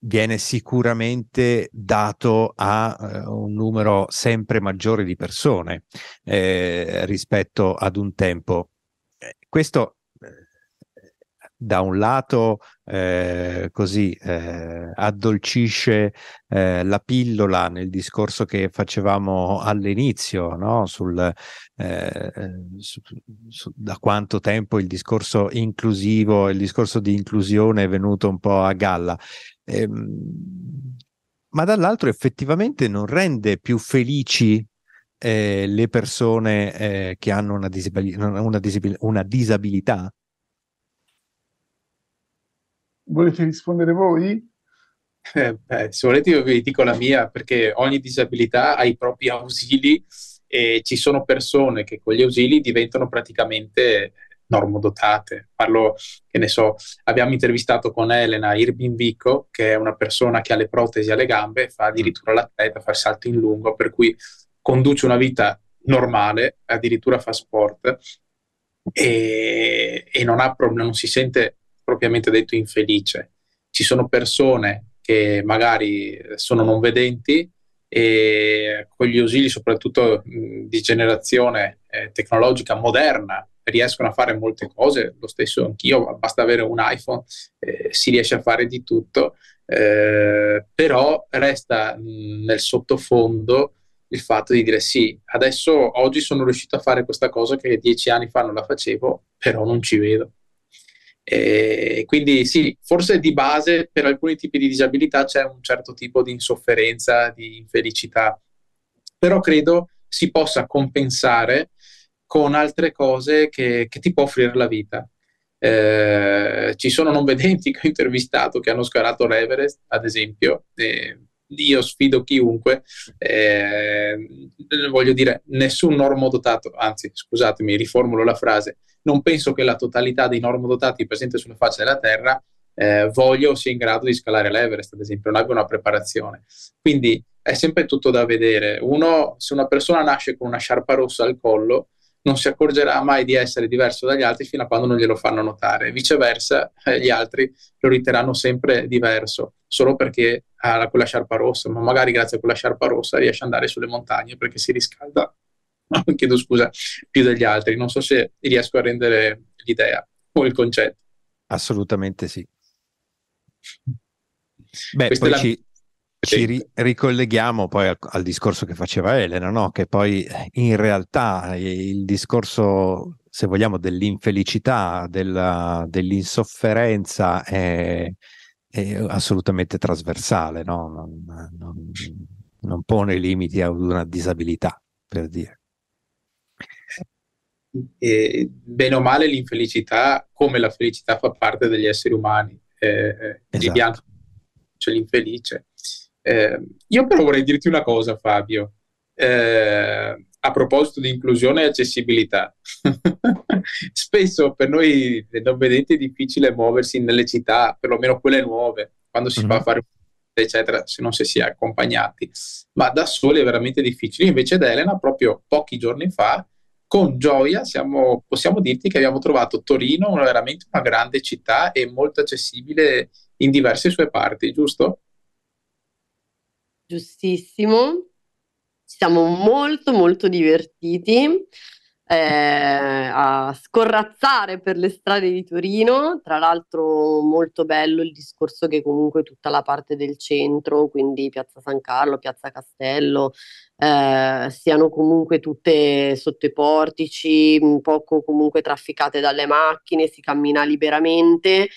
viene sicuramente dato a eh, un numero sempre maggiore di persone eh, rispetto ad un tempo. Questo eh, da un lato eh, così eh, addolcisce eh, la pillola nel discorso che facevamo all'inizio, no? Sul Eh, su, su, da quanto tempo il discorso inclusivo, il discorso di inclusione è venuto un po' a galla, eh, ma dall'altro effettivamente non rende più felici eh, le persone eh, che hanno una, disabili- una, disabili- una disabilità. Volete rispondere voi? Eh, beh, se volete io vi dico la mia, perché ogni disabilità ha i propri ausili. E ci sono persone che con gli ausili diventano praticamente normodotate. Parlo, che ne so, abbiamo intervistato con Elena Irbin Vico, che è una persona che ha le protesi alle gambe, fa addirittura l'atleta, fa salto in lungo, per cui conduce una vita normale, addirittura fa sport e, e non ha problemi, non si sente propriamente detto infelice. Ci sono persone che magari sono non vedenti, e con gli ausili soprattutto mh, di generazione eh, tecnologica moderna riescono a fare molte cose, lo stesso anch'io, basta avere un iPhone, eh, si riesce a fare di tutto, eh, però resta mh, nel sottofondo il fatto di dire: sì, adesso oggi sono riuscito a fare questa cosa che dieci anni fa non la facevo, però non ci vedo. E quindi sì, forse di base per alcuni tipi di disabilità c'è un certo tipo di insofferenza, di infelicità, però credo si possa compensare con altre cose che, che ti può offrire la vita. Eh, ci sono non vedenti che ho intervistato che hanno scalato l'Everest, ad esempio, eh, io sfido chiunque, eh, voglio dire, nessun normodotato, anzi scusatemi, riformulo la frase, non penso che la totalità dei normodotati presenti sulla faccia della Terra eh, voglia o sia in grado di scalare l'Everest, ad esempio, non abbia una preparazione. Quindi è sempre tutto da vedere. Uno, se una persona nasce con una sciarpa rossa al collo, non si accorgerà mai di essere diverso dagli altri fino a quando non glielo fanno notare. Viceversa, eh, gli altri lo riterranno sempre diverso, solo perché ha quella sciarpa rossa, ma magari grazie a quella sciarpa rossa riesce ad andare sulle montagne perché si riscalda, chiedo scusa, più degli altri. Non so se riesco a rendere l'idea o il concetto. Assolutamente sì. Beh, Questa poi ci, ci ri- ricolleghiamo poi al, al discorso che faceva Elena, no? Che poi in realtà il discorso, se vogliamo, dell'infelicità, della, dell'insofferenza è, è assolutamente trasversale, no? Non, non, non pone limiti a una disabilità, per dire. E, bene o male, l'infelicità come la felicità fa parte degli esseri umani, eh, esatto. Di Bianco c'è l'infelice. Eh, io però vorrei dirti una cosa, Fabio, eh, a proposito di inclusione e accessibilità. Spesso per noi non vedenti è difficile muoversi nelle città, perlomeno quelle nuove, quando si mm-hmm. va a fare eccetera, se non se si è accompagnati, ma da soli è veramente difficile. Invece da Elena proprio pochi giorni fa, con gioia siamo, possiamo dirti che abbiamo trovato Torino una, veramente una grande città e molto accessibile in diverse sue parti, giusto? Giustissimo, ci siamo molto molto divertiti eh, a scorrazzare per le strade di Torino. Tra l'altro molto bello il discorso che comunque tutta la parte del centro, quindi Piazza San Carlo, Piazza Castello, eh, siano comunque tutte sotto i portici, poco comunque trafficate dalle macchine, si cammina liberamente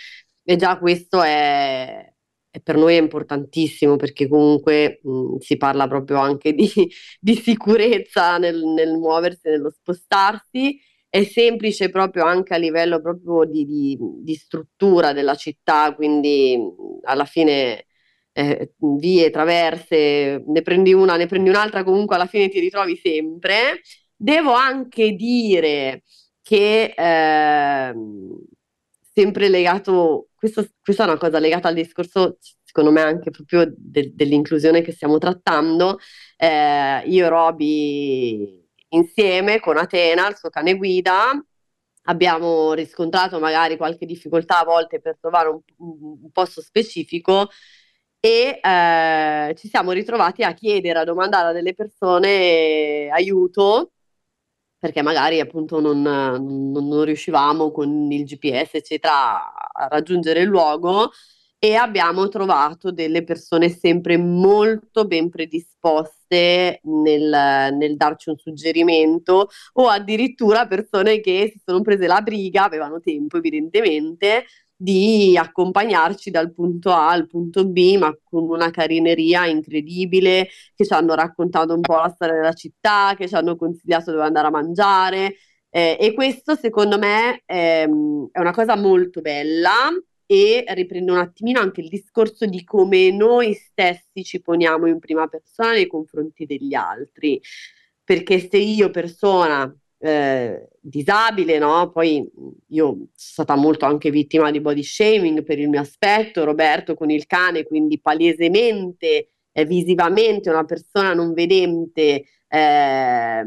e già questo è... E per noi è importantissimo perché comunque mh, si parla proprio anche di, di sicurezza nel, nel muoversi, nello spostarsi. È semplice proprio anche a livello proprio di, di, di struttura della città, quindi alla fine eh, vie, traverse, ne prendi una, ne prendi un'altra, comunque alla fine ti ritrovi sempre. Devo anche dire che eh, sempre legato... Questo, questa è una cosa legata al discorso, secondo me, anche proprio de, dell'inclusione che stiamo trattando. Eh, io e Roby, insieme con Atena, il suo cane guida, abbiamo riscontrato magari qualche difficoltà a volte per trovare un, un posto specifico e eh, ci siamo ritrovati a chiedere, a domandare a delle persone aiuto, perché magari appunto non, non, non riuscivamo con il G P S eccetera a raggiungere il luogo, e abbiamo trovato delle persone sempre molto ben predisposte nel, nel darci un suggerimento, o addirittura persone che si sono prese la briga, avevano tempo evidentemente, di accompagnarci dal punto A al punto B, ma con una carineria incredibile, che ci hanno raccontato un po' la storia della città, che ci hanno consigliato dove andare a mangiare eh, e questo secondo me ehm, è una cosa molto bella, e riprendo un attimino anche il discorso di come noi stessi ci poniamo in prima persona nei confronti degli altri, perché se io persona Eh, disabile, no? Poi io sono stata molto anche vittima di body shaming per il mio aspetto, Roberto con il cane, quindi palesemente eh, visivamente una persona non vedente, eh,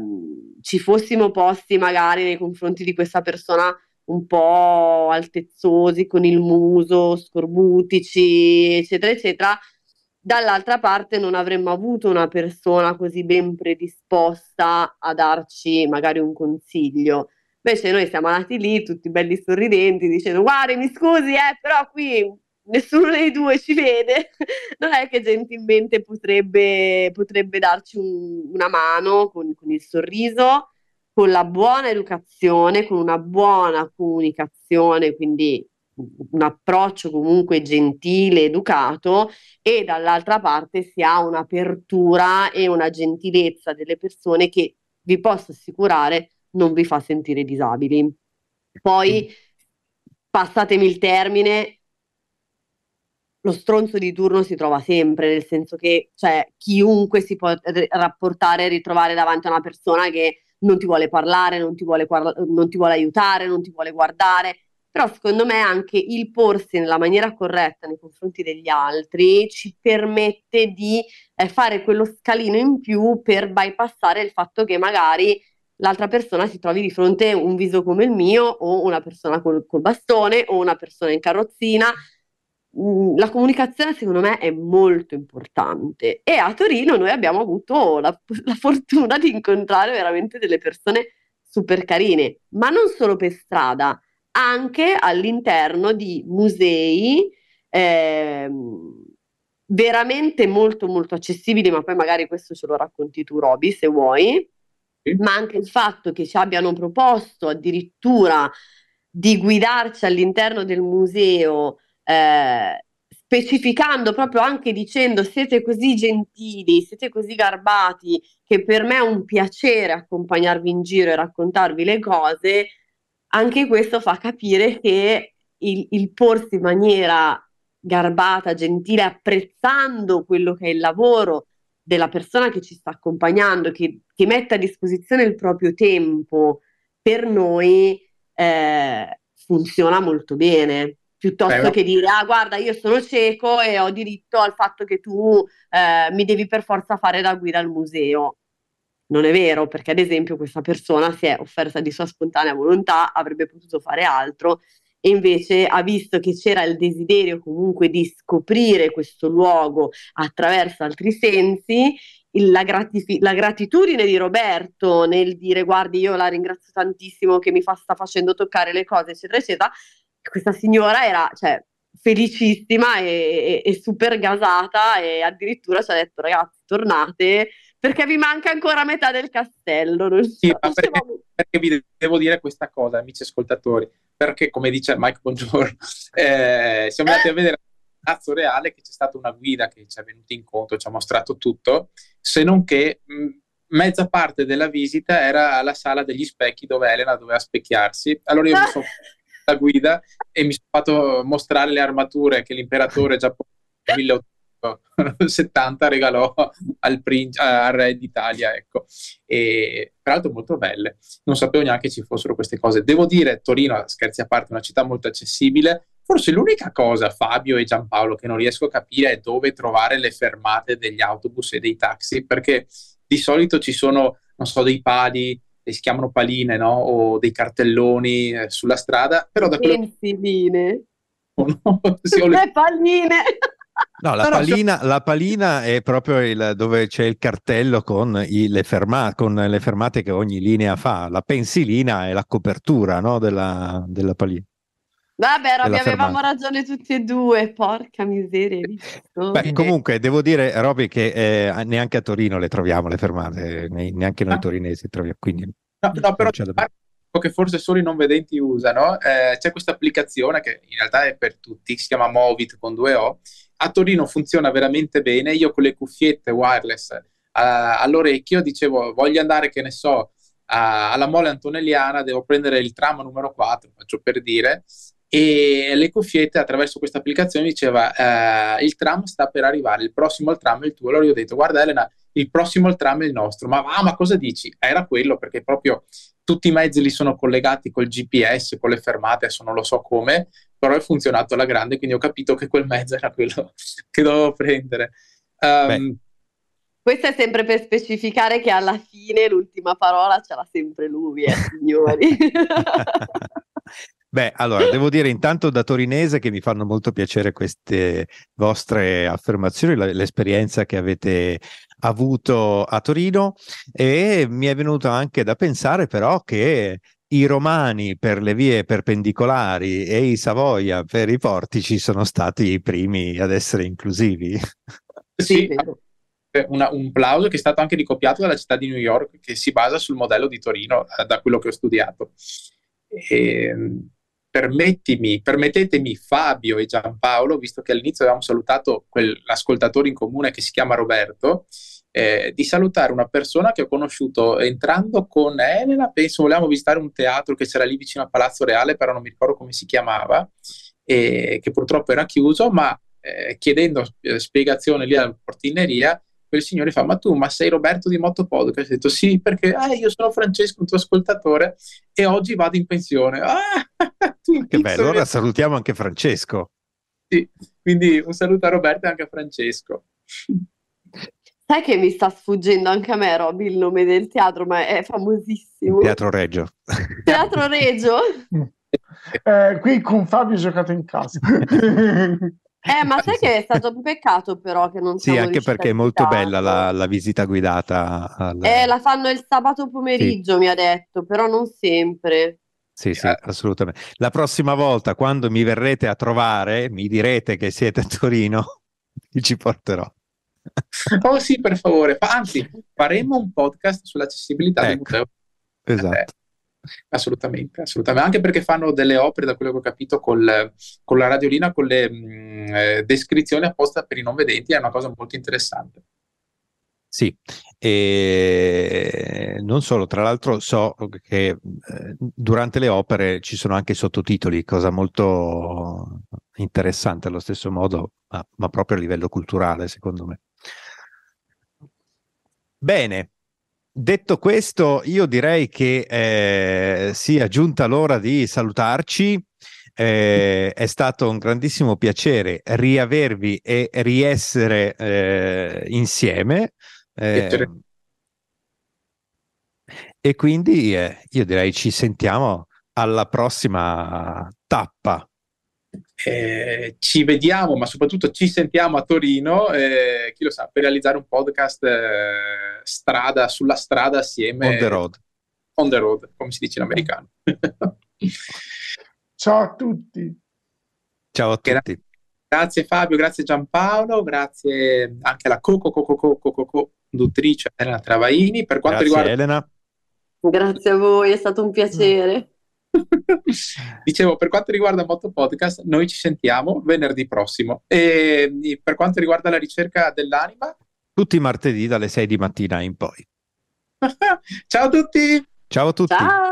ci fossimo posti magari nei confronti di questa persona un po' altezzosi, con il muso, scorbutici eccetera eccetera, dall'altra parte non avremmo avuto una persona così ben predisposta a darci magari un consiglio. Invece noi siamo andati lì tutti belli sorridenti dicendo: guarda, mi scusi eh, però qui nessuno dei due ci vede, non è che gentilmente potrebbe, potrebbe darci un, una mano con, con il sorriso, con la buona educazione, con una buona comunicazione, quindi un approccio comunque gentile, educato, e dall'altra parte si ha un'apertura e una gentilezza delle persone che, vi posso assicurare, non vi fa sentire disabili. Poi, passatemi il termine, lo stronzo di turno si trova sempre, nel senso che cioè, chiunque si può rapportare e ritrovare davanti a una persona che non ti vuole parlare, non ti vuole, non ti vuole aiutare, non ti vuole guardare. Però secondo me anche il porsi nella maniera corretta nei confronti degli altri ci permette di eh, fare quello scalino in più per bypassare il fatto che magari l'altra persona si trovi di fronte a un viso come il mio, o una persona col, col bastone, o una persona in carrozzina. La comunicazione secondo me è molto importante, e a Torino noi abbiamo avuto la, la fortuna di incontrare veramente delle persone super carine, ma non solo per strada, anche all'interno di musei eh, veramente molto molto accessibili, ma poi magari questo ce lo racconti tu, Roby, se vuoi, sì. Ma anche il fatto che ci abbiano proposto addirittura di guidarci all'interno del museo, eh, specificando proprio anche dicendo: siete così gentili, siete così garbati, che per me è un piacere accompagnarvi in giro e raccontarvi le cose. Anche questo fa capire che il, il porsi in maniera garbata, gentile, apprezzando quello che è il lavoro della persona che ci sta accompagnando, che, che mette a disposizione il proprio tempo per noi, eh, funziona molto bene, piuttosto Beh, che dire ah guarda io sono cieco e ho diritto al fatto che tu eh, mi devi per forza fare da guida al museo. Non è vero, perché ad esempio questa persona si è offerta di sua spontanea volontà, avrebbe potuto fare altro e invece ha visto che c'era il desiderio comunque di scoprire questo luogo attraverso altri sensi. La, gratifi- la gratitudine di Roberto nel dire guardi io la ringrazio tantissimo che mi fa, sta facendo toccare le cose eccetera eccetera, questa signora era cioè, felicissima e, e, e super gasata e addirittura ci ha detto ragazzi tornate perché vi manca ancora metà del castello. Non sì, so, perché, dicevamo... perché vi devo dire questa cosa amici ascoltatori, perché come dice Mike Bongiorno eh, siamo andati a vedere Palazzo Reale, che c'è stata una guida che ci è venuta incontro, ci ha mostrato tutto, se non che mh, mezza parte della visita era la sala degli specchi dove Elena doveva specchiarsi. Allora io mi sono fatto la guida e mi sono fatto mostrare le armature che l'imperatore giapponese nel milleottocentosettanta regalò al, prin- al re d'Italia, ecco. E peraltro molto belle, non sapevo neanche ci fossero queste cose. Devo dire, Torino, scherzi a parte, è una città molto accessibile. Forse l'unica cosa, Fabio e Giampaolo, che non riesco a capire è dove trovare le fermate degli autobus e dei taxi, perché di solito ci sono, non so, dei pali, si chiamano paline, no? O dei cartelloni eh, sulla strada, però da quello... Pensiline. Oh, no, sì, le palline! No, la palina, la palina è proprio il, dove c'è il cartello con, i, le ferma, con le fermate che ogni linea fa. La pensilina è la copertura, no? della, della palina. Vabbè, Roby, avevamo ragione tutti e due, porca miseria. Beh, comunque, devo dire, Roby, che eh, neanche a Torino le troviamo le fermate, neanche noi no. Torinesi troviamo, quindi... No, no però c'è da... che forse solo i non vedenti usano, eh, c'è questa applicazione che in realtà è per tutti, si chiama Moovit con due O, a Torino funziona veramente bene, io con le cuffiette wireless eh, all'orecchio dicevo, voglio andare, che ne so, a, alla Mole Antonelliana, devo prendere il tram numero quattro, faccio per dire... e le cuffiette attraverso questa applicazione diceva eh, il tram sta per arrivare, il prossimo al tram è il tuo. Allora io ho detto guarda Elena, il prossimo al tram è il nostro. Ma va, ma cosa dici? Era quello, perché proprio tutti i mezzi li sono collegati col G P S, con le fermate, adesso non lo so come, però è funzionato alla grande, quindi ho capito che quel mezzo era quello che dovevo prendere. um, Questo è sempre per specificare che alla fine l'ultima parola ce l'ha sempre lui, eh, signori. Beh, allora, devo dire intanto da torinese che mi fanno molto piacere queste vostre affermazioni, l- l'esperienza che avete avuto a Torino, e mi è venuto anche da pensare però che i romani per le vie perpendicolari e i Savoia per i portici sono stati i primi ad essere inclusivi. Sì, una, un plauso che è stato anche ricopiato dalla città di New York, che si basa sul modello di Torino, da quello che ho studiato. E, permettimi, permettetemi Fabio e Giampaolo, visto che all'inizio avevamo salutato quell'ascoltatore in comune che si chiama Roberto, eh, di salutare una persona che ho conosciuto entrando con Elena, penso volevamo visitare un teatro che c'era lì vicino a Palazzo Reale, però non mi ricordo come si chiamava, eh, che purtroppo era chiuso, ma eh, chiedendo spiegazione lì alla portineria quel signore fa, ma tu, ma sei Roberto di Motto Podcast? Ho detto, sì, perché eh, io sono Francesco, un tuo ascoltatore, e oggi vado in pensione. Ah, che bello, allora salutiamo anche Francesco. Sì, quindi un saluto a Roberto e anche a Francesco. Sai che mi sta sfuggendo anche a me, Roby, il nome del teatro, ma è famosissimo. Teatro Reggio. Teatro Reggio? eh, qui con Fabio ho giocato in casa. Eh, ma sai che è stato un peccato però che non siamo Sì, anche perché è molto bella la, la visita guidata. Alla... Eh, la fanno il sabato pomeriggio, sì. Mi ha detto, però non sempre. Sì, sì, eh. assolutamente. La prossima volta, quando mi verrete a trovare, mi direte che siete a Torino, vi ci porterò. Oh sì, per favore. Anzi, faremo un podcast sull'accessibilità, ecco, del museo. Esatto. Eh. Assolutamente, assolutamente, anche perché fanno delle opere, da quello che ho capito, col, con la radiolina, con le mh, eh, descrizioni apposta per i non vedenti, è una cosa molto interessante. Sì, e non solo, tra l'altro so che eh, durante le opere ci sono anche i sottotitoli, cosa molto interessante allo stesso modo, ma, ma proprio a livello culturale, secondo me. Bene, detto questo, io direi che eh, sia giunta l'ora di salutarci. Eh, è stato un grandissimo piacere riavervi e riessere eh, insieme. Eh, e quindi eh, io direi ci sentiamo alla prossima tappa. Eh, ci vediamo, ma soprattutto ci sentiamo a Torino, eh, chi lo sa, per realizzare un podcast eh, strada sulla strada assieme. On the road. On the road, come si dice in americano. Ciao a tutti. Ciao a tutti. Gra- grazie Fabio, grazie Giampaolo, grazie anche alla co-co-co-co-co-co-conduttrice Elena Travaini. Per quanto grazie riguarda Elena. Grazie a voi, è stato un piacere. Dicevo, per quanto riguarda Motto Podcast, noi ci sentiamo venerdì prossimo. E per quanto riguarda la ricerca dell'anima, tutti i martedì dalle sei di mattina in poi. Ciao a tutti. Ciao a tutti. Ciao.